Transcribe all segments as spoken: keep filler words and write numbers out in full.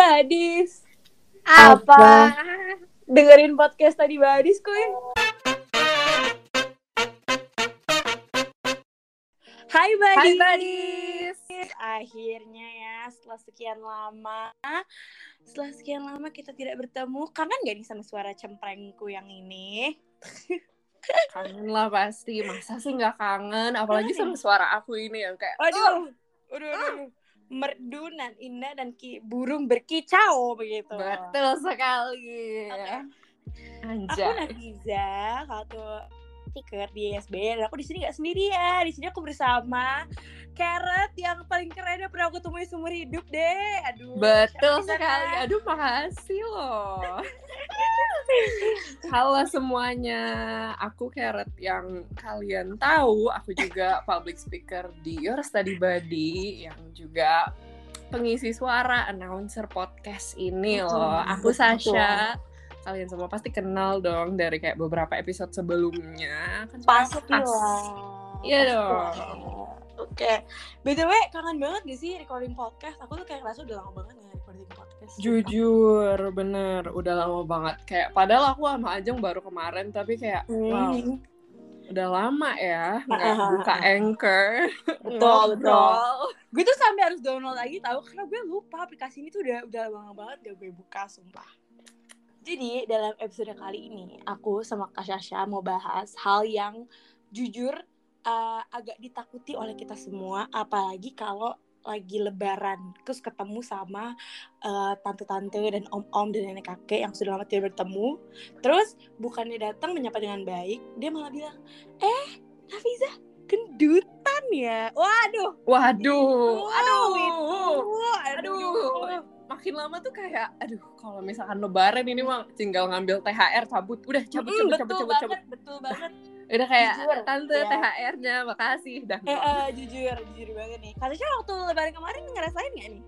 Buddies. Apa? Apa? Dengerin podcast Study Buddies, Queen. Hai Buddies. Hai Buddies. Akhirnya ya, setelah sekian lama, setelah sekian lama kita tidak bertemu. Kangen gak nih sama suara cemprengku yang ini? Kangen lah pasti. Masa sih gak kangen? Apalagi sama suara aku ini yang kayak aduh, aduh, aduh. merdu dan indah dan ki burung berkicau begitu. Betul sekali. Okay. Anjay. Aku Nafiza, satu stiker di S B. Dan aku di sini nggak sendirian. Di sini aku bersama Carrot yang paling keren yang pernah aku temui seumur hidup deh. Aduh. Betul sekali. Aduh, makasih loh. Halo semuanya. Aku Carrot yang kalian tahu. Aku juga public speaker di Your Study Buddy, yang juga pengisi suara, announcer podcast ini loh. Aku Sasha. Kalian semua pasti kenal dong dari kayak beberapa episode sebelumnya. Kan pastilah. Iya dong. Oke, okay. By the way, kangen banget gak sih recording podcast? Aku tuh kayak ngerasa udah lama banget gak recording podcast. Jujur, bener, udah lama banget. Kayak padahal aku sama Ajeng baru kemarin, tapi kayak hmm. wow, udah lama ya nggak uh-huh. buka anchor. Betul, betul. Gue tuh sampai harus download lagi tau, karena gue lupa aplikasi ini tuh udah udah lama banget gak gue buka, sumpah. Jadi dalam episode kali ini, aku sama Kak Sasha mau bahas hal yang jujur Uh, agak ditakuti oleh kita semua, apalagi kalau lagi lebaran terus ketemu sama uh, tante-tante dan om-om dan nenek kakek yang sudah lama tidak bertemu. Terus bukannya datang menyapa dengan baik, dia malah bilang, "Eh, Nafiza gendutan ya." Waduh, waduh, aduh, aduh, aduh. Makin lama tuh kayak, aduh, kalau misalkan lebaran ini mah tinggal ngambil T H R, cabut, udah cabut, mm, cabut, betul cabut, banget, cabut, betul banget. Udah kayak jujur, tante ya. T H R-nya, makasih. Dah. Eh, uh, jujur, jujur banget nih. Kak Sasha waktu lebaran kemarin ngerasain nggak nih?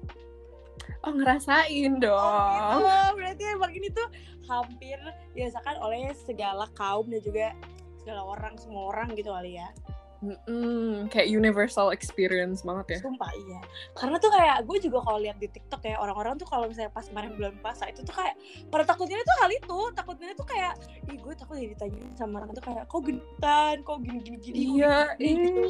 Oh, ngerasain dong. Oh, gitu. Berarti emang ini tuh hampir dirasakan oleh segala kaum dan juga segala orang, semua orang gitu kali ya. Mm-mm, kayak universal experience banget ya. Sumpah iya. Karena tuh kayak gue juga kalau lihat di TikTok ya, orang-orang tuh kalau misalnya pas kemarin bulan puasa itu tuh kayak pada takutnya tuh hal itu, takutnya tuh kayak, ih gue takut jadi ditanya sama orang tuh kayak, kok gendutan, kok gini-gini. Iya. Gini, mm. gitu.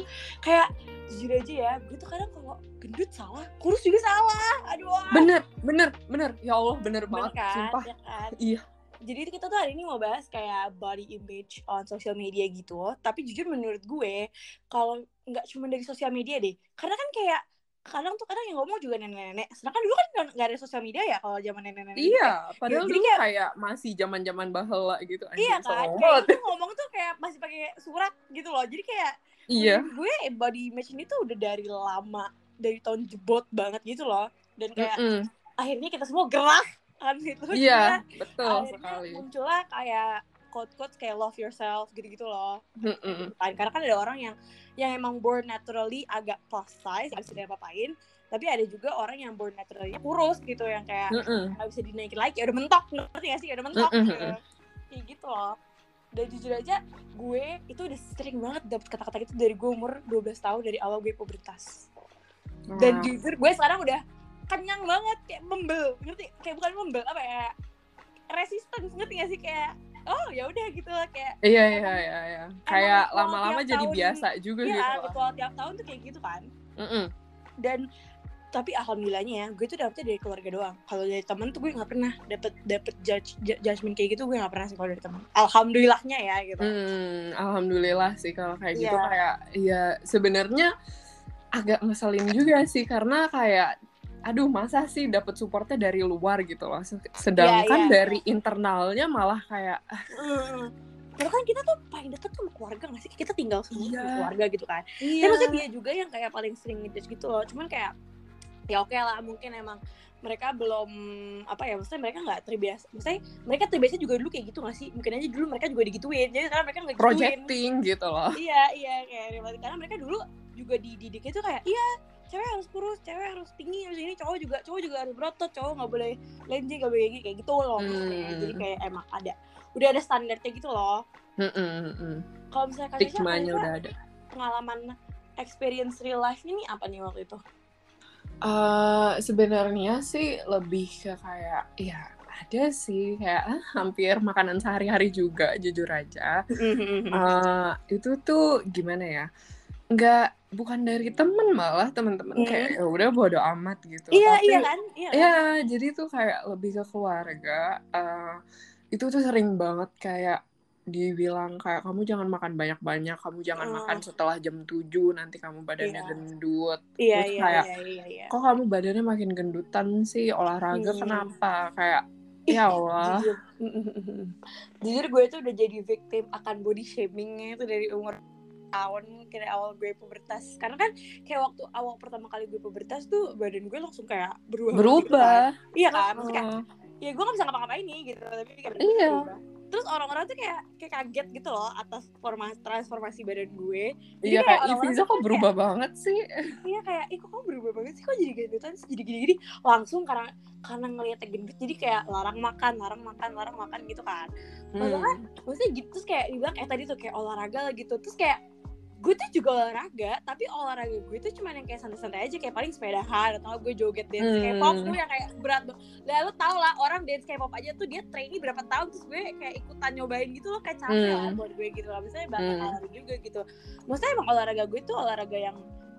Kayak jujur aja ya, gue tuh kadang kalau gendut salah, kurus juga salah. Aduh. Bener, bener, bener. Ya Allah, bener, bener banget. Kan? Sumpah. Ya kan? Iya. Jadi kita tuh hari ini mau bahas kayak body image on social media gitu. Tapi jujur menurut gue, kalau nggak cuma dari social media deh. Karena kan kayak, kadang tuh kadang yang ngomong juga nenek-nenek. Sedangkan dulu kan nggak ada social media ya kalau zaman nenek-nenek. Iya, padahal dulu kayak, kayak masih zaman-zaman bahala gitu. Iya kan, kayak itu ngomong tuh kayak masih pakai surat gitu loh. Jadi kayak, iya. gue body image ini tuh udah dari lama, dari tahun jebot banget gitu loh. Dan kayak mm-mm. akhirnya kita semua gerah. Gitu, iya, juga. Betul akhirnya sekali. Muncullah kayak quote-quote kayak love yourself gitu-gitu loh. Mm-mm. Karena kan ada orang yang yang emang born naturally agak plus size, gak bisa diapa-apain. Tapi ada juga orang yang born naturally-nya kurus gitu, yang kayak gak bisa dinaikin lagi, ya udah mentok, ngerti gak sih? Ya udah mentok gitu. Kayak gitu loh. Dan jujur aja, gue itu udah sering banget dapet kata-kata gitu dari gue umur dua belas tahun, dari awal gue pubertas. Nah. Dan jujur gue sekarang udah kenyang banget, kayak membel, ngerti? Kayak bukan membel, apa ya? Resistance, ngerti gak sih? Kayak, oh yaudah gitu lah, kayak iya, iya, iya, iya. Kayak lama-lama jadi tahun, biasa juga ya, gitu. Iya, ritual tiap tahun tuh kayak gitu kan. Mm-mm. Dan, tapi alhamdulillahnya ya, gue tuh dapetnya dari keluarga doang. Kalau dari temen tuh gue gak pernah dapet, dapet judge, judgment kayak gitu, gue gak pernah sih kalau dari temen. Alhamdulillahnya ya, gitu. Hmm, alhamdulillah sih kalau kayak yeah. gitu, kayak ya sebenarnya agak ngeselin juga sih, karena kayak aduh masa sih dapat supportnya dari luar gitu loh, sedangkan yeah, yeah. dari internalnya malah kayak mm. Karena kan kita tuh paling deket sama keluarga gak sih, kita tinggal sama yeah. keluarga gitu kan yeah. Tapi maksudnya dia juga yang kayak paling sering ngejudge gitu loh, cuman kayak ya oke okay lah, mungkin emang mereka belum apa ya, maksudnya mereka nggak terbiasa, maksudnya mereka terbiasa juga dulu kayak gitu nggak sih, mungkin aja dulu mereka juga digituin, jadi sekarang mereka nggak digituin, projecting gitu loh. Iya iya kayak karena mereka dulu juga dididiknya tuh kayak iya cewek harus kurus, cewek harus tinggi, harus ini, cowok juga cowok juga harus berotot, cowok nggak boleh lenje, nggak boleh kayak gitu loh. Hmm. Jadi kayak emang ada, udah ada standarnya gitu loh. Kalau misalnya Kak Sasha, pengalaman experience real life ini apa nih waktu itu? Uh, sebenarnya sih lebih ke kayak ya ada sih kayak ah, hampir makanan sehari-hari juga jujur aja. Uh, itu tuh gimana ya? Enggak, bukan dari temen malah temen-temen hmm. kayak ya udah bodo amat gitu. Iya tapi, iya kan? Iya. Ya, jadi tuh kayak lebih ke keluarga. Uh, itu tuh sering banget kayak dibilang kayak kamu jangan makan banyak-banyak, kamu jangan oh. makan setelah jam tujuh nanti kamu badannya yeah. gendut. Yeah, terus yeah, kayak yeah, yeah, yeah. kok kamu badannya makin gendutan sih, olahraga yeah. kenapa? Kayak ya Allah. Jujur. Jujur gue tuh udah jadi victim akan body shamingnya itu dari umur tahun kira awal gue pubertas. Karena kan kayak waktu awal pertama kali gue pubertas tuh badan gue langsung kayak berubah. Berubah. Gitu. Iya kan? Maksudnya kayak ya gue gak bisa ngapa-ngapain nih gitu. Tapi kayak iya. berubah. Terus orang-orang tuh kayak kayak kaget gitu loh atas forma, transformasi badan gue. Iya kayak, kayak Nafiza kok berubah kayak, banget sih. Iya kayak, ih kok kamu berubah banget sih, kok jadi gendutan sih, jadi gini-gini. Langsung karena karena ngeliatnya gendut jadi kayak larang makan, larang makan, larang makan gitu kan. Maksudnya, hmm. maksudnya gitu, terus kayak dibilang kayak tadi tuh kayak olahraga lah gitu. Terus kayak gue tuh juga olahraga, tapi olahraga gue tuh cuman yang kayak santai-santai aja, kayak paling sepedahan atau gue joget dance hmm. K-pop tuh yang kayak berat banget. Lalu tau lah orang dance K-pop aja tuh dia trainee berapa tahun, terus gue kayak ikutan nyobain gitu loh, kayak capek hmm. lah buat gue gitu lah. Misalnya bakal hmm. lari juga gitu. Maksudnya emang olahraga gue tuh olahraga yang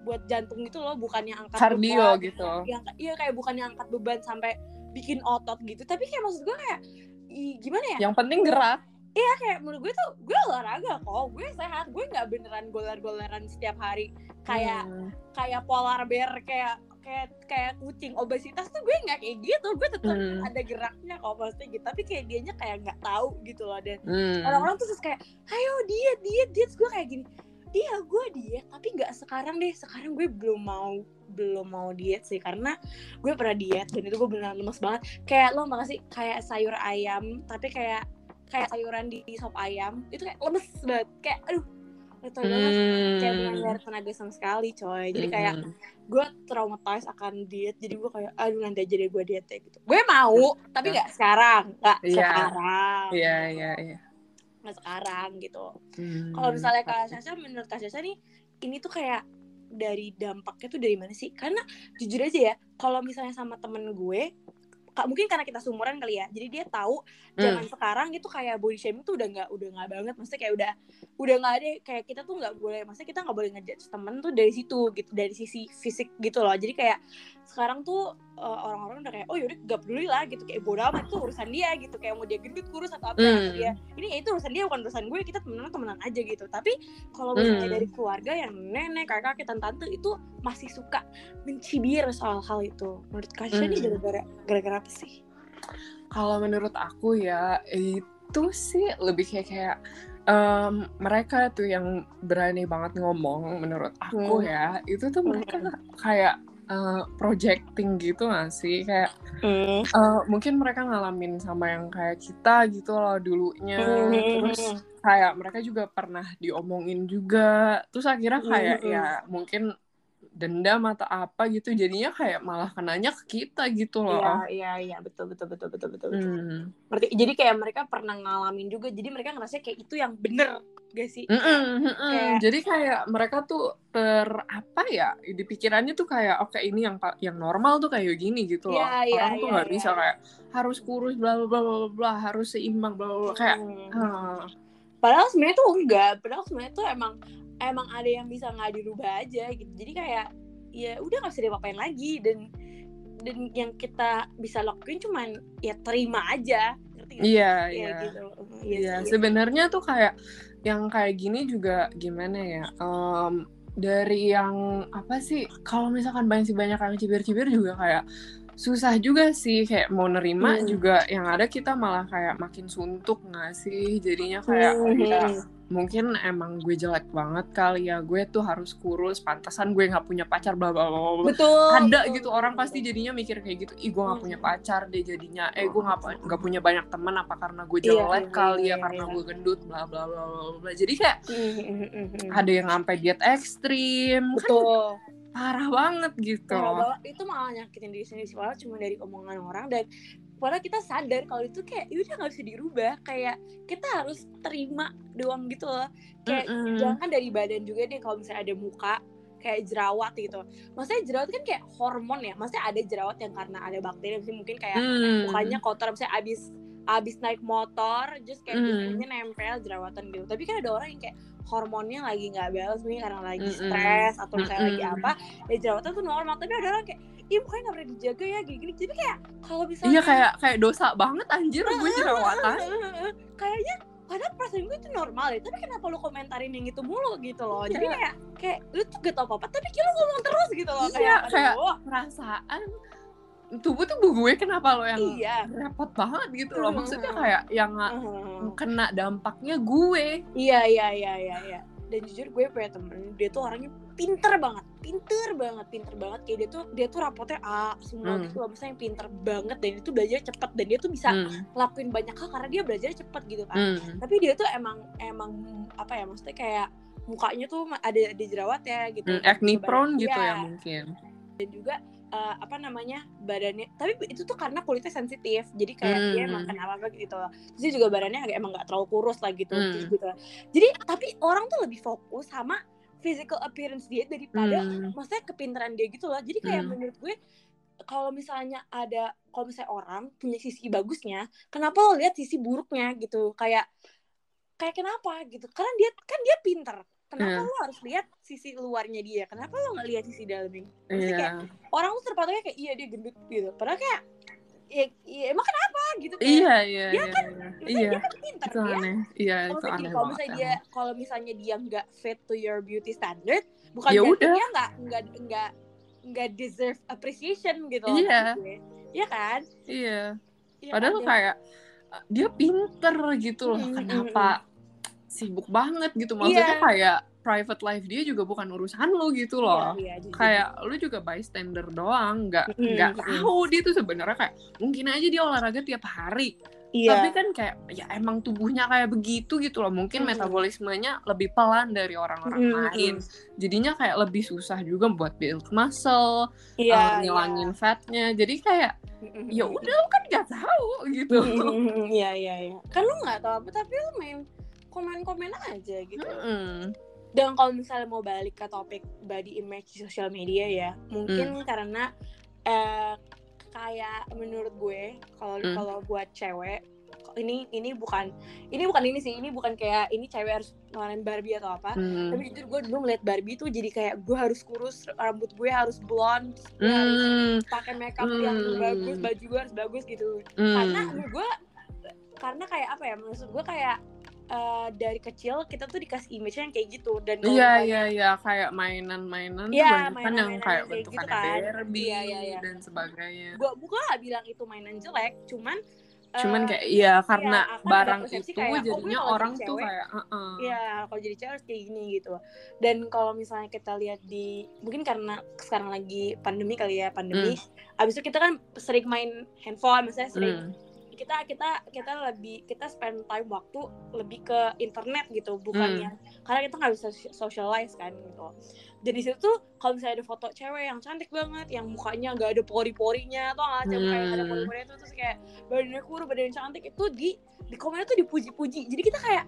buat jantung gitu loh, bukannya angkat kardio gitu. Yang iya kayak bukannya angkat beban sampai bikin otot gitu, tapi kayak maksud gue kayak i, gimana ya? Yang penting gerak. Iya kayak menurut gue tuh gue olahraga kok, gue sehat, gue nggak beneran golar-golaran setiap hari kayak hmm. kayak polar bear kayak kayak kayak kucing obesitas tuh gue nggak kayak gitu, gue tetap hmm. ada geraknya kok pasti gitu, tapi kayak dianya kayak nggak tahu gitu loh dan hmm. orang-orang tuh kayak ayo diet diet diet, gue kayak gini iya gue diet tapi nggak sekarang deh, sekarang gue belum mau belum mau diet sih karena gue pernah diet dan itu gue beneran lemes banget kayak lo makasih kayak sayur ayam tapi kayak kayak sayuran di sop ayam itu kayak lemes banget kayak aduh itu banget hmm. kayak benar-benar tenaga sama sekali coy jadi kayak hmm. gue traumatized akan diet jadi gue kayak aduh nanti aja deh gue diet ya gitu gue mau tapi nggak sekarang nggak yeah. sekarang iya iya iya nggak sekarang gitu hmm. Kalau misalnya Kak Sasha menurut Kak Sasha nih ini tuh kayak dari dampaknya tuh dari mana sih karena jujur aja ya kalau misalnya sama temen gue mungkin karena kita seumuran kali ya, jadi dia tahu zaman hmm. sekarang itu kayak body shaming tuh udah nggak udah nggak banget, maksudnya kayak udah udah nggak ada kayak kita tuh nggak boleh, maksudnya kita nggak boleh ngejudge temen tuh dari situ gitu, dari sisi fisik gitu loh, jadi kayak sekarang tuh uh, orang-orang udah kayak oh yaudah gak peduli lah gitu kayak bodo amat tuh urusan dia gitu kayak mau dia gendut kurus atau apa hmm. dia ini ya itu urusan dia bukan urusan gue, kita temenan-temenan aja gitu, tapi kalau misalnya hmm. dari keluarga yang nenek kakak kita tante itu masih suka mencibir soal hal itu, menurut Kak Sasha ini gara-gara gara-gara sih. Kalau menurut aku ya itu sih lebih kayak kayak um, mereka tuh yang berani banget ngomong menurut aku hmm. ya itu tuh mereka hmm. kayak uh, projecting gitu gak sih kayak hmm. uh, mungkin mereka ngalamin sama yang kayak kita gitu loh dulunya hmm. terus kayak mereka juga pernah diomongin juga terus akhirnya kayak hmm. ya mungkin dendam atau apa gitu jadinya kayak malah kenanya ke kita gitu loh. Iya iya iya betul betul betul betul betul. Hmm. Berarti jadi kayak mereka pernah ngalamin juga jadi mereka ngerasa kayak itu yang bener gak sih? Mm-mm, mm-mm. Kayak... Jadi kayak mereka tuh ter apa ya di pikirannya tuh kayak oke okay, ini yang yang normal tuh kayak gini gitu loh. Ya, ya, orang ya, tuh nggak ya, bisa ya. Kayak harus kurus bla bla bla bla harus seimbang bla bla kayak. Hmm. Hmm. Padahal sebenarnya tuh enggak, padahal sebenarnya tuh emang emang ada yang bisa nggak dirubah aja gitu jadi kayak ya udah nggak bisa diapain lagi dan dan yang kita bisa lakuin cuman ya terima aja ngerti nggak? Iya iya iya sebenarnya tuh kayak yang kayak gini juga gimana ya um, dari yang apa sih kalau misalkan banyak sih banyak yang cibir-cibir juga kayak susah juga sih kayak mau nerima hmm. juga yang ada kita malah kayak makin suntuk nggak sih jadinya kayak hmm. kita, mungkin emang gue jelek banget kali ya gue tuh harus kurus pantasan gue nggak punya pacar bla bla bla betul ada betul, gitu betul, orang betul. Pasti jadinya mikir kayak gitu ih gue nggak punya pacar deh jadinya eh gue nggak nggak punya banyak teman apa karena gue jelek yeah, kali yeah, ya yeah, karena yeah. gue gendut bla bla bla bla jadi kayak ada yang sampai diet ekstrim betul kan, parah banget gitu. Parah banget. Itu malah nyakitin diri sendiri sih malah cuma dari omongan orang dan padahal kita sadar kalau itu kayak udah nggak bisa dirubah kayak kita harus terima doang gitu loh kayak mm-hmm. jangan dari badan juga deh kalau misalnya ada muka kayak jerawat gitu. Maksudnya jerawat kan kayak hormon ya. Maksudnya ada jerawat yang karena ada bakteri, mungkin kayak hmm. mukanya kotor, misalnya abis abis naik motor, just kayak mukanya hmm. nempel jerawatan gitu. Tapi kan ada orang yang kayak hormonnya lagi nggak balance, mungkin karena lagi stres atau misalnya lagi apa, ya jerawatan tuh normal. Tapi ada orang kayak, ih mukanya nggak pernah dijaga ya, gini-gini. Jadi kayak kalau bisa, iya kayak kayak dosa banget anjir gue jerawatan. Kayaknya padahal perasaan gue itu normal ya, tapi kenapa lu komentarin yang gitu mulu gitu loh. Jadi kayak kayak lu tuh gak tau apa-apa, tapi kayak lu ngomong terus gitu loh. Iya, kayak perasaan tubuh tuh gue kenapa lo yang iya. repot banget gitu loh. Maksudnya kayak yang uh-huh. kena dampaknya gue. Iya iya iya iya iya. Dan jujur gue punya temen, dia tuh orangnya pinter banget, pinter banget, pinter banget. Kayak dia tuh dia tuh rapotnya A semua hmm. gitu. Maksudnya yang pinter banget, dan dia tuh belajar cepet, dan dia tuh bisa hmm. lakuin banyak hal karena dia belajar cepet gitu kan. Hmm. Tapi dia tuh emang emang apa ya, maksudnya kayak mukanya tuh ada di jerawat ya gitu. Hmm, acne prone gitu ya mungkin. Dan juga Uh, apa namanya badannya, tapi itu tuh karena kulitnya sensitif, jadi kayak hmm. dia makan apa-apa gitu, terus dia juga badannya agak emang nggak terlalu kurus lah gitu, hmm. gitu. Jadi tapi orang tuh lebih fokus sama physical appearance dia daripada hmm. maksudnya kepintaran dia gitu loh. Jadi kayak hmm. menurut gue kalau misalnya ada, kalau misalnya orang punya sisi bagusnya, kenapa lo lihat sisi buruknya gitu, kayak kayak kenapa gitu, karena dia kan dia pintar. Kenapa hmm. lo harus lihat sisi luarnya dia? Kenapa lo nggak lihat sisi dalamnya? Maksudnya kayak yeah. orang tuh terpatoknya kayak iya dia gendut gitu. Padahal kayak ya, ya emang kenapa gitu? Iya yeah, iya. Yeah, dia kan, yeah, yeah. dia kan pintar ya. Iya itu aneh. Yeah, kalau misalnya dia, kalau misalnya dia nggak fit to your beauty standard, bukan berarti dia nggak nggak nggak nggak deserve appreciation gitu. Iya. Yeah. Iya kan? Iya. Yeah. Padahal yeah. kayak dia pintar gitu loh. Mm-hmm. Kenapa? Sibuk banget gitu, maksudnya yeah. kayak private life dia juga bukan urusan lo gitu loh. Yeah, yeah, kayak lo juga bystander doang, nggak nggak mm-hmm. tahu dia tuh sebenarnya kayak mungkin aja dia olahraga tiap hari, yeah. tapi kan kayak ya emang tubuhnya kayak begitu gitu loh, mungkin mm-hmm. metabolismenya lebih pelan dari orang-orang mm-hmm. lain, jadinya kayak lebih susah juga buat build muscle, yeah, uh, ngilangin yeah. fatnya, jadi kayak mm-hmm. ya udah lo kan nggak tahu gitu. Iya iya iya. Kan lo nggak tahu apa, tapi lo main komen-komen aja gitu. Mm-hmm. Dan kalau misalnya mau balik ke topik body image di social media ya, mungkin mm. karena eh, kayak menurut gue kalau mm. kalau buat cewek ini ini bukan ini bukan ini sih ini bukan kayak ini cewek harus ngelain Barbie atau apa. Mm. Tapi jujur gue dulu ngeliat Barbie tuh jadi kayak gue harus kurus, rambut gue harus blonde, gue mm. harus pakai makeup mm. yang bagus, baju gue harus bagus gitu. Mm. Karena gue karena kayak apa ya maksud gue kayak Uh, dari kecil kita tuh dikasih image yang kayak gitu, dan iya iya iya kayak mainan-mainan yeah, tuh mainan, yang mainan kayak bentukannya gitu kan. Barbie yeah, yeah, yeah. dan sebagainya. Gua bukan lah bilang itu mainan jelek, cuman cuman kayak iya karena ya, barang itu kayak, jadinya oh, orang jadi tuh kayak iya uh-uh. kalau jadi cewek harus kayak gini gitu. Dan kalau misalnya kita lihat di mungkin karena sekarang lagi pandemi kali ya, pandemi mm. abis itu kita kan sering main handphone, misalnya sering mm. kita kita kita lebih kita spend time waktu lebih ke internet gitu, bukannya hmm. karena kita nggak bisa socialize kan gitu. Jadi situ tuh kalau misalnya ada foto cewek yang cantik banget, yang mukanya nggak ada pori-porinya atau nggak hmm. kayak ada pori-porinya tuh, terus kayak badannya kurus, badannya cantik, itu di di komennya tuh dipuji-puji. Jadi kita kayak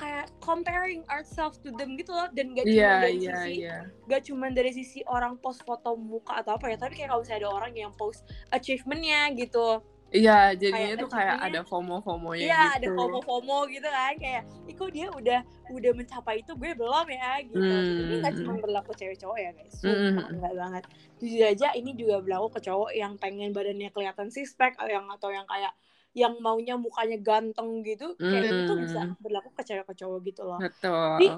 kayak comparing ourselves to them gitu loh, dan gak cuma yeah, dari yeah, sisi yeah. gak cuma dari sisi orang post foto muka atau apa ya, tapi kayak kalau misalnya ada orang yang post achievementnya gitu. Iya, jadinya kayak tuh kayak ada FOMO-FOMOnya ya, gitu. Iya, ada FOMO-FOMO gitu kan. Kayak, ih kok dia udah udah mencapai itu, gue belum ya gitu. Hmm. Ini gak cuma berlaku cewek cowok ya guys. Sumpah, hmm. enggak banget. Jujur aja, ini juga berlaku ke cowok yang pengen badannya kelihatan six pack, atau yang, atau yang kayak yang maunya mukanya ganteng gitu. Kayak hmm. itu bisa berlaku ke cewek ke cowok gitu loh. Betul. Jadi,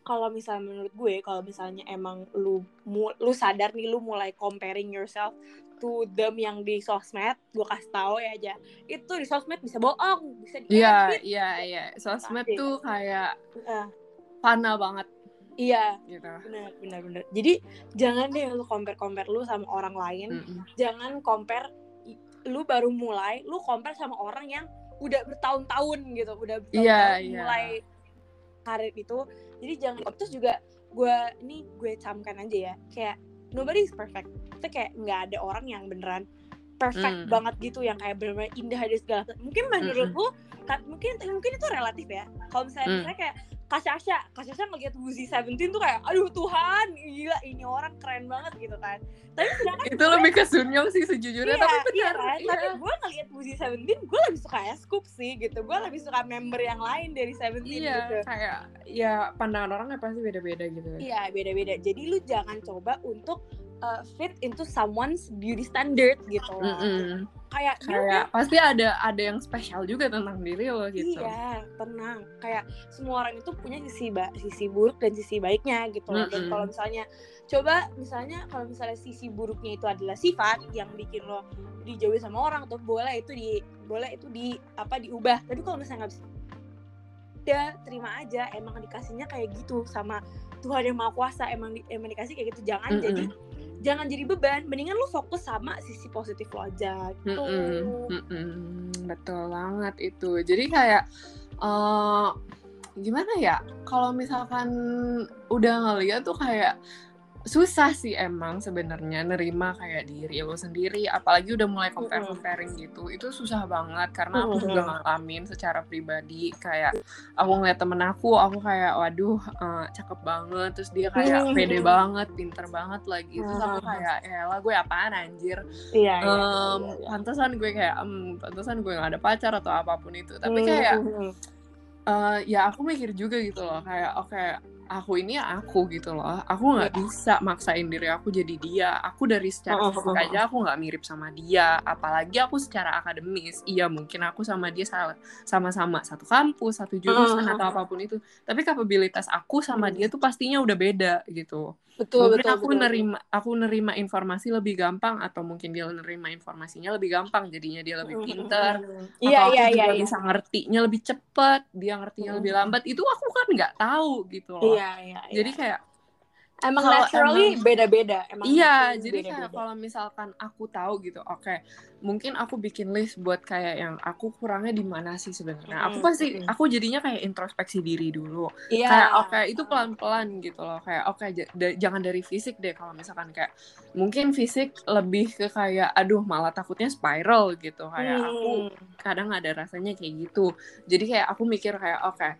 kalau misalnya menurut gue, kalau misalnya emang lu mu, lu sadar nih lu mulai comparing yourself to them yang di sosmed, gue kasih tahu ya aja, itu di sosmed bisa bohong, bisa di edit. Iya iya iya, sosmed Pasti. Tuh kayak uh. panah banget. Iya, gitu. benar benar benar. Jadi jangan deh lu compare-compare lu sama orang lain, mm-hmm. jangan compare, lu baru mulai, lu compare sama orang yang udah bertahun-tahun gitu, udah bertahun-tahun yeah, mulai. Yeah. Karir itu, jadi jangan. Terus juga gue ini gue camkan aja ya, kayak nobody is perfect. Itu kayak nggak ada orang yang beneran perfect mm. banget gitu, yang kayak bener-bener indah dari segala. Mungkin menurut mm. lu, mungkin mungkin itu relatif ya. Kalau misalnya mm. kayak Kak Sasha, Kak Sasha ngeliat Woozi Seventeen tuh kayak, aduh Tuhan, gila ini orang keren banget gitu kan. Tapi sedangkan itu lebih ke Sunyong sih sejujurnya, iya, tapi benar. Iya, iya. Tapi gue ngeliat Woozi Seventeen, gue lebih suka S-Coop sih gitu. Gue lebih suka member yang lain dari Seventeen iya, gitu. Iya, kayak ya pandangan orangnya pasti beda-beda gitu. Iya, beda-beda. Jadi lu jangan coba untuk uh, fit into someone's beauty standard gitu. Mm-hmm. Kayak, kayak pasti ada ada yang spesial juga tentang diri lo gitu. Iya, tenang. Kayak semua orang itu punya sisi ba- sisi buruk dan sisi baiknya gitu. Mm-hmm. Dan kalau misalnya coba misalnya kalau misalnya sisi buruknya itu adalah sifat yang bikin lo dijauhi sama orang atau boleh itu di boleh itu di apa diubah. Tapi kalau misalnya nggak bisa, udah terima aja. Emang dikasihnya kayak gitu sama Tuhan yang Maha Kuasa. Emang di, emang dikasih kayak gitu. Jangan mm-hmm. jadi Jangan jadi beban, mendingan lu fokus sama sisi positif lo aja gitu. Mm-mm, mm-mm, betul banget itu. Jadi kayak uh, gimana ya? Kalau misalkan udah ngeliat tuh kayak susah sih emang sebenarnya nerima kayak diri lo sendiri, apalagi udah mulai compare-comparing gitu. Itu susah banget karena aku juga ngalamin secara pribadi, kayak aku ngeliat temen aku, aku kayak waduh uh, cakep banget, terus dia kayak pede banget, pinter banget lagi. Terus aku kayak yalah gue apaan anjir. Iya, iya, um, iya, iya. Pantesan gue kayak um, pantesan gue gak ada pacar atau apapun itu. Tapi kayak uh, ya aku mikir juga gitu loh, kayak oke okay, aku ini aku gitu loh, aku nggak bisa maksain diri aku jadi dia. Aku dari secara fisik aja aku nggak mirip sama dia, apalagi aku secara akademis. Iya mungkin aku sama dia sama-sama satu kampus, satu jurusan atau apapun itu, tapi kapabilitas aku sama dia tuh pastinya udah beda gitu. Betul, mungkin betul, aku betul. nerima aku nerima informasi lebih gampang, atau mungkin dia nerima informasinya lebih gampang, jadinya dia lebih pinter. Iya iya iya. Bisa ngertinya lebih cepat, dia ngertinya lebih lambat. Itu aku kan nggak tahu gitu loh. Iya iya. Jadi iya. kayak emang naturally emang, beda-beda. Emang iya, jadi beda-beda. Kayak kalau misalkan aku tahu gitu, oke, okay, mungkin aku bikin list buat kayak yang aku kurangnya di mana sih sebenarnya. Mm-hmm. Aku pasti, mm-hmm. aku jadinya kayak introspeksi diri dulu. Yeah. Kayak oke, okay, itu pelan-pelan gitu loh. Kayak oke, okay, j- d- jangan dari fisik deh. Kalau misalkan kayak mungkin fisik lebih ke kayak, aduh malah takutnya spiral gitu. Kayak mm. aku kadang ada rasanya kayak gitu. Jadi kayak aku mikir kayak oke. Okay,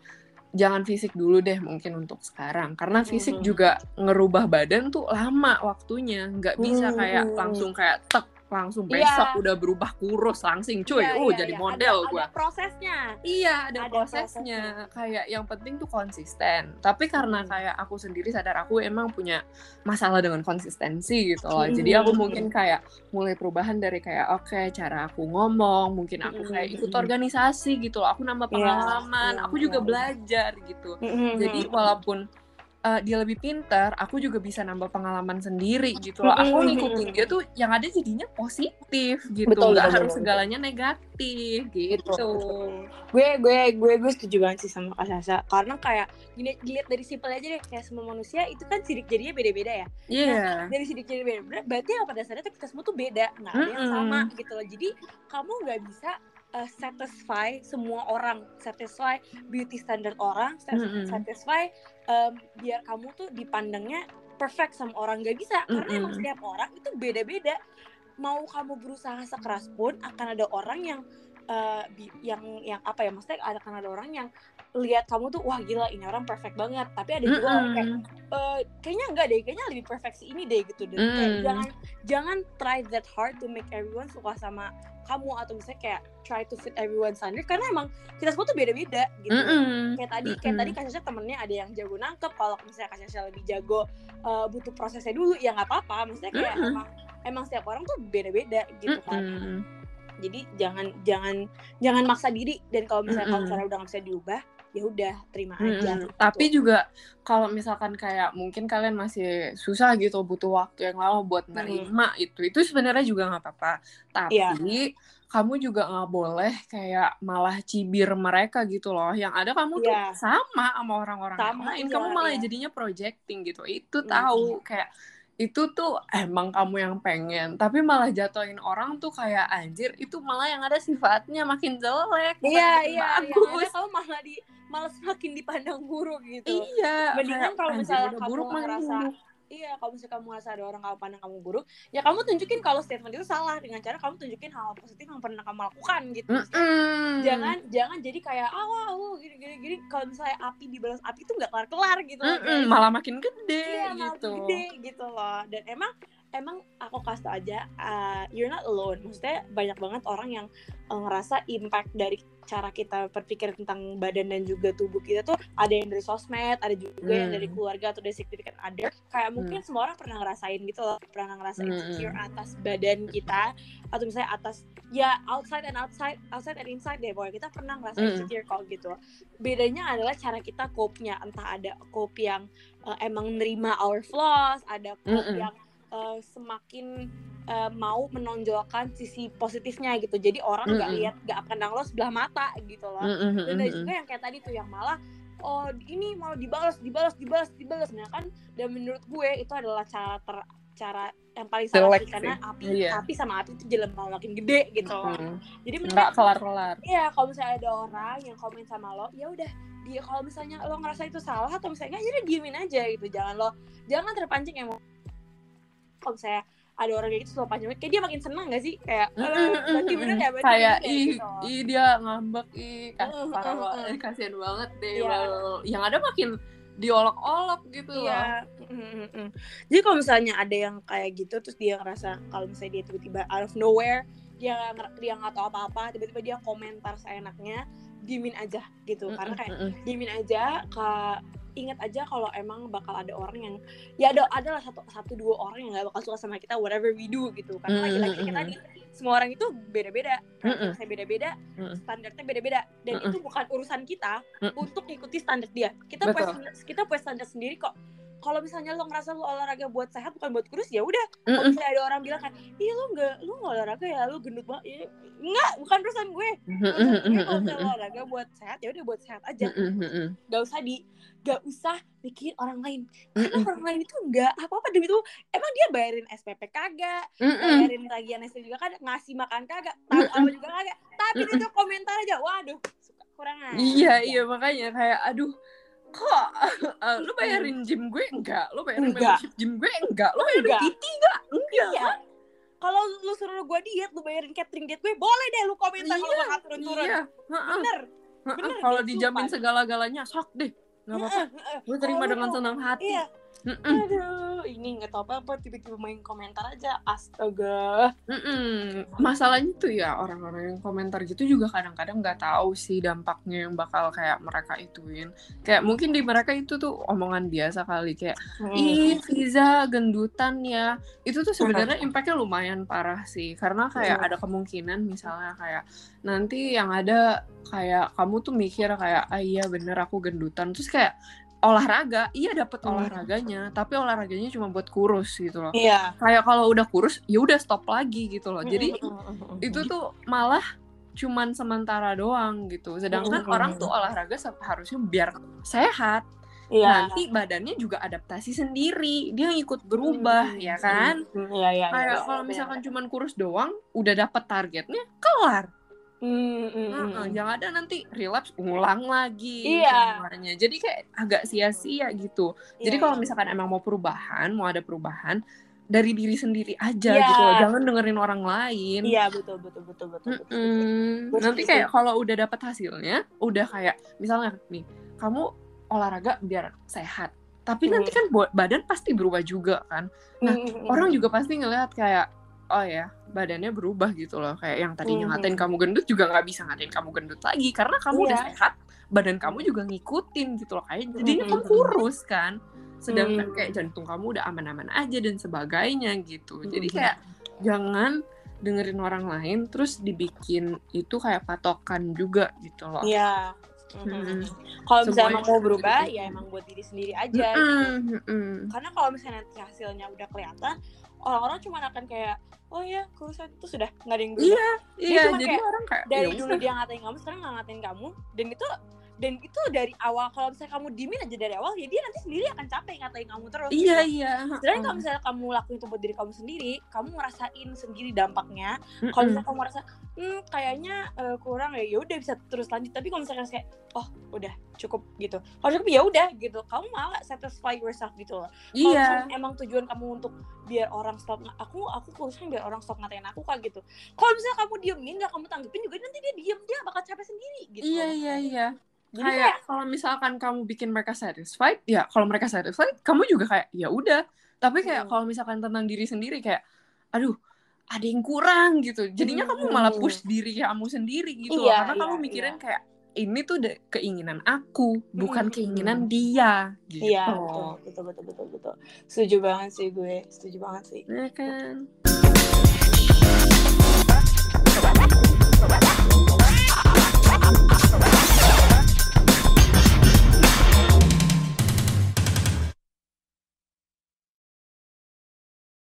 jangan fisik dulu deh mungkin untuk sekarang, karena fisik hmm. juga ngerubah badan tuh lama waktunya, nggak bisa kayak hmm. langsung kayak tek langsung besok yeah. udah berubah kurus langsing cuy, yeah, oh yeah, jadi yeah. model gue. Ada prosesnya. Iya ada, ada prosesnya. prosesnya. Kayak yang penting tuh konsisten. Tapi karena hmm. kayak aku sendiri sadar aku emang punya masalah dengan konsistensi gitu loh. Hmm. Jadi aku mungkin kayak mulai perubahan dari kayak oke okay, cara aku ngomong, mungkin aku kayak ikut organisasi gitu loh. Aku nambah pengalaman, yeah. aku juga belajar gitu. Hmm. Jadi walaupun Uh, dia lebih pintar, aku juga bisa nambah pengalaman sendiri gitu loh. Aku ngikutin dia tuh yang ada jadinya positif gitu, betul, nggak betul, harus betul. segalanya negatif gitu. Gue gue gue gue setuju banget sih sama Kak Sasha, karena kayak gini, dilihat dari simpel aja deh, kayak semua manusia itu kan sidik jarinya beda-beda ya. Iya. Yeah. Nah, dari sidik jari beda-beda, berarti yang pada dasarnya kita semua tuh beda, nggak ada yang sama gitu loh. Jadi kamu nggak bisa Uh, satisfy semua orang, satisfy beauty standard orang, mm-hmm. satisfy um, biar kamu tuh dipandangnya perfect sama orang, gak bisa karena mm-hmm. emang setiap orang itu beda-beda. Mau kamu berusaha sekeras pun akan ada orang yang uh, bi- yang yang apa ya maksudnya akan ada orang yang lihat kamu tuh wah gila ini orang perfect banget, tapi ada juga mm-hmm. orang kayak e, kayaknya enggak deh, kayaknya lebih perfect sih ini deh gitu. Dan mm-hmm. kayak, jangan jangan try that hard to make everyone suka sama kamu, atau misalnya kayak try to fit everyone's standard, karena emang kita semua tuh beda-beda gitu. Mm-hmm. Kayak tadi, kayak mm-hmm. tadi Kak Sasha temennya ada yang jago nangkep, kalau misalnya Kak Sasha lebih jago uh, butuh prosesnya dulu, ya nggak apa-apa. Maksudnya kayak mm-hmm. emang emang setiap orang tuh beda-beda gitu kan. Mm-hmm. Jadi jangan jangan jangan maksa diri, dan kalau misalnya mm-hmm. kalau misalnya udah nggak bisa diubah, ya udah terima aja. Mm-hmm. Gitu. Tapi juga kalau misalkan kayak mungkin kalian masih susah gitu, butuh waktu yang lama buat nerima mm. itu, itu sebenarnya juga nggak apa-apa. Tapi yeah. kamu juga nggak boleh kayak malah cibir mereka gitu loh. Yang ada kamu yeah. tuh sama sama orang-orang lain, kamu malah yeah. jadinya projecting gitu. Itu tahu mm-hmm. kayak itu tuh emang kamu yang pengen, tapi malah jatuhin orang tuh kayak anjir, itu malah yang ada sifatnya makin jelek. Iya, iya, yang ada kamu malah di malah semakin dipandang buruk gitu. Iya, mendingan kalau misalnya kamu buruk, ngerasa buruk. iya, kalau misalnya kamu merasa ada orang kalau pandang kamu buruk, ya kamu tunjukin kalau statement itu salah dengan cara kamu tunjukin hal positif yang pernah kamu lakukan gitu. Mm-hmm. Jangan jangan jadi kayak ah wow gini gini gini. Kalau misalnya api dibalas api itu nggak kelar kelar gitu. Mm-hmm. Malah makin gede iya, malah gitu. Makin gede gitu loh. Dan emang emang aku kasih tau aja, uh, you're not alone. Maksudnya banyak banget orang yang uh, ngerasa impact dari cara kita berpikir tentang badan dan juga tubuh kita tuh ada yang dari sosmed, ada juga hmm. yang dari keluarga atau dari significant other. Kayak mungkin hmm. semua orang pernah ngerasain gitu loh, pernah ngerasain insecure hmm. atas badan kita atau misalnya atas ya outside and outside, outside and inside deh. Bahwa kita pernah ngerasain hmm. insecure kalau gitu. Bedanya adalah cara kita cope-nya. Entah ada cope yang uh, emang nerima our flaws, ada cope hmm. yang Uh, semakin uh, mau menonjolkan sisi positifnya gitu. Jadi orang mm-hmm. gak lihat, gak pandang lo sebelah mata gitu loh. Mm-hmm. Dan ada juga yang kayak tadi tuh yang malah oh ini mau dibalas, dibalas, dibalas, dibalas. Nah kan, dan menurut gue itu adalah cara ter, cara yang paling salah sih, karena api, yeah. api sama api itu jelema makin gede gitu. Mm-hmm. Jadi nggak kelar-kelar. Iya, kalau misalnya ada orang yang komen sama lo, ya udah. Dia kalau misalnya lo ngerasa itu salah atau misalnya jadi diemin aja gitu. Jangan lo, jangan terpancing emosi. Kalau misalnya ada orang kayak gitu selalu panjang, kayak dia makin senang gak sih? Kayak, berarti bener ya? Kayak, ih, ih dia ngambek, ih, kasihan banget deh. Yang ada makin diolok-olok gitu loh. Jadi kalau misalnya ada yang kayak gitu, terus dia ngerasa, kalau misalnya dia tiba-tiba out of nowhere, dia nggak tahu apa-apa, tiba-tiba dia komentar seenaknya, diemin aja gitu. Karena kayak, diemin aja ke... Ingat aja kalau emang bakal ada orang yang ya ada adalah satu satu dua orang yang nggak bakal suka sama kita whatever we do gitu. Karena mm-hmm. lagi-lagi kita nih semua orang itu beda-beda, preferensinya mm-hmm. beda-beda, mm-hmm. standarnya beda-beda, dan mm-hmm. itu bukan urusan kita mm-hmm. untuk ngikuti standar dia. Kita punya kita punya standar sendiri kok. Kalau misalnya lo ngerasa lo olahraga buat sehat bukan buat kurus ya udah. Kalau misalnya ada orang bilang kan, "Ih, lo enggak lo enggak olahraga ya, lo gendut banget." Ya, enggak, bukan urusan gue. Kalau misalnya lo olahraga buat sehat ya udah buat sehat aja. Enggak usah di enggak usah bikin orang lain. Karena orang lain itu enggak apa-apa demi itu. Emang dia bayarin S P P kagak, bayarin tagihan S D juga kagak, ngasih makan kagak, tahu apa juga kagak. Tapi itu komentar aja, "Waduh, suka kurangan." Iya, iya makanya kayak aduh kok uh, lu bayarin gym gue enggak, lu bayarin enggak. Membership gym gue enggak, lu bayarin enggak. P T enggak, enggak iya. Kan? Kalau lu suruh gue diet, lu bayarin catering diet gue, boleh deh lu komentar iya, kalau bakal turun-turun. Iya. Bener, bener. bener kalau dijamin sumpah. Segala-galanya, sok deh, nggak apa-apa. Gue terima oh, dengan senang hati. Iya. Mm-mm. Aduh, ini nggak tahu apa-apa, tiba-tiba main komentar aja, astaga. Mm-mm. Masalahnya tuh ya orang-orang yang komentar gitu juga kadang-kadang nggak tahu sih dampaknya yang bakal kayak mereka ituin. Kayak mungkin di mereka itu tuh omongan biasa kali kayak, mm. ih Fiza gendutan ya. Itu tuh sebenarnya impactnya lumayan parah sih, karena kayak mm. ada kemungkinan misalnya kayak nanti yang ada kayak kamu tuh mikir kayak, ah iya bener aku gendutan, terus kayak olahraga, iya dapat olahraganya, tapi olahraganya cuma buat kurus gitu loh. Iya. Kayak kalau udah kurus, ya udah stop lagi gitu loh. Jadi itu tuh malah cuman sementara doang gitu. Sedangkan orang tuh olahraga harusnya biar sehat. Iya. Nanti badannya juga adaptasi sendiri, dia ikut berubah, ya kan? Iya iya. Kayak kalau misalkan cuman kurus doang, udah dapet targetnya, kelar. Mm, mm, nah, mm. Yang ada nanti relapse ulang lagi iya. semuanya. Jadi kayak agak sia-sia gitu. Iya, jadi kalau misalkan emang mau perubahan, mau ada perubahan dari diri sendiri aja yeah. gitu. Jangan dengerin orang lain. Iya, yeah, betul betul betul betul. betul, betul. Nanti kayak kalau udah dapet hasilnya, udah kayak misalnya nih, kamu olahraga biar sehat. Tapi mm. nanti kan badan pasti berubah juga kan. Nah, mm, mm, orang juga pasti ngelihat kayak oh ya, badannya berubah gitu loh. Kayak yang tadinya mm-hmm. ngatain kamu gendut juga gak bisa ngatain kamu gendut lagi. Karena kamu yeah. udah sehat, badan kamu juga ngikutin gitu loh. Kayak jadinya mm-hmm. kamu kurus kan. Sedangkan mm-hmm. kayak jantung kamu udah aman-aman aja dan sebagainya gitu. Jadi kayak mm-hmm. jangan dengerin orang lain terus dibikin itu kayak patokan juga gitu loh. Iya yeah. Mm-hmm. Kalau misalnya emang mau berubah ya emang buat diri sendiri aja mm-hmm. gitu. Mm-hmm. Karena kalau misalnya nanti hasilnya udah kelihatan, orang-orang cuma akan kayak oh ya kurusan itu sudah nggak ada yang berubah. Iya, iya jadi kayak, orang kayak dari ya, dulu dia ngatain kamu sekarang nggak ngatain kamu, dan itu dan itu dari awal. Kalau misalnya kamu diemin aja dari awal ya dia nanti sendiri akan capek ngatain kamu terus. Iya gitu. Iya. Sedangkan kalau misalnya kamu lakuin itu buat diri kamu sendiri, kamu ngerasain sendiri dampaknya. Kalau misalnya kamu merasa hmm, kayaknya uh, kurang ya, ya udah bisa terus lanjut. Tapi kalau misalkan kayak oh udah cukup gitu, kalau cukup ya udah gitu, kamu malah satisfy yourself gitu loh. Iya. Kalau emang tujuan kamu untuk biar orang stop, aku aku kurusnya biar orang stop ngatain aku kayak gitu. Kalau misalnya kamu diemin, nggak kamu tanggepin juga, nanti dia diem, dia bakal capek sendiri gitu. Iya iya iya. Jadi kayak, kayak kalau misalkan kamu bikin mereka satisfied, ya kalau mereka satisfied, kamu juga kayak ya udah. Tapi kayak hmm. kalau misalkan tentang diri sendiri kayak, aduh, ada yang kurang gitu. Jadinya hmm. kamu malah push diri kamu sendiri gitu. Iya, karena iya, kamu mikirin iya. kayak ini tuh de- keinginan aku, bukan hmm. keinginan dia. Gitu. Iya, betul, betul, betul, betul, betul. Setuju banget sih gue, setuju banget sih. Ya kan.